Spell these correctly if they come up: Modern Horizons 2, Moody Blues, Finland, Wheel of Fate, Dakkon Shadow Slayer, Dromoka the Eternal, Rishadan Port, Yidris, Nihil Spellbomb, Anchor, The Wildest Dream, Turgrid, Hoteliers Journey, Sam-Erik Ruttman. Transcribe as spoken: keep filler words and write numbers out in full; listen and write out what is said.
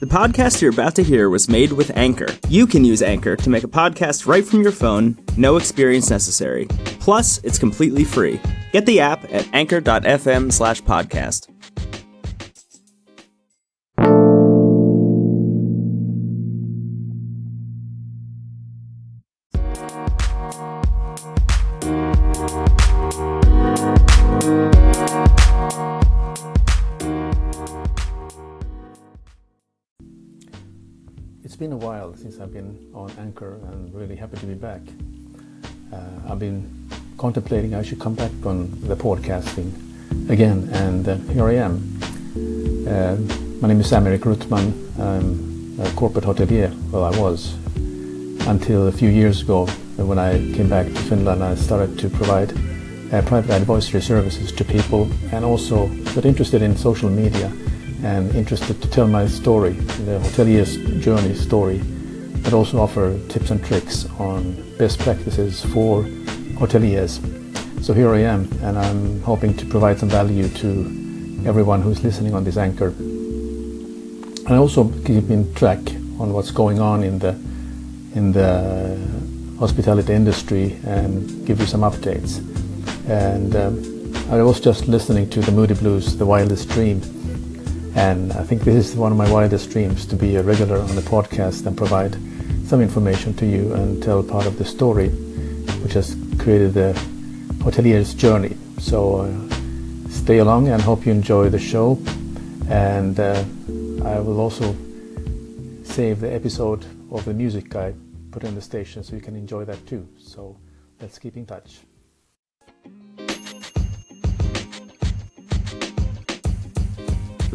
The podcast you're about to hear was made with Anchor. You can use Anchor to make a podcast right from your phone, no experience necessary. Plus, it's completely free. Get the app at anchor.fm slash podcast. It's been a while since I've been on Anchor and really happy to be back. Uh, I've been contemplating I should come back on the podcasting again, and uh, here I am. Uh, my name is Sam-Erik Ruttman. I'm a corporate hotelier, well I was, until a few years ago when I came back to Finland. I started to provide uh, private advisory services to people, and also got interested in social media and interested to tell my story, the Hotelier's Journey story, but also offer tips and tricks on best practices for hoteliers. So here I am, and I'm hoping to provide some value to everyone who's listening on this Anchor. And also keeping track on what's going on in the in the hospitality industry and give you some updates. And um, I was just listening to the Moody Blues, The Wildest Dream. And I think this is one of my wildest dreams, to be a regular on the podcast and provide some information to you and tell part of the story, which has created the Hotelier's Journey. So uh, stay along and hope you enjoy the show. And uh, I will also save the episode of the music I put on the station so you can enjoy that too. So let's keep in touch.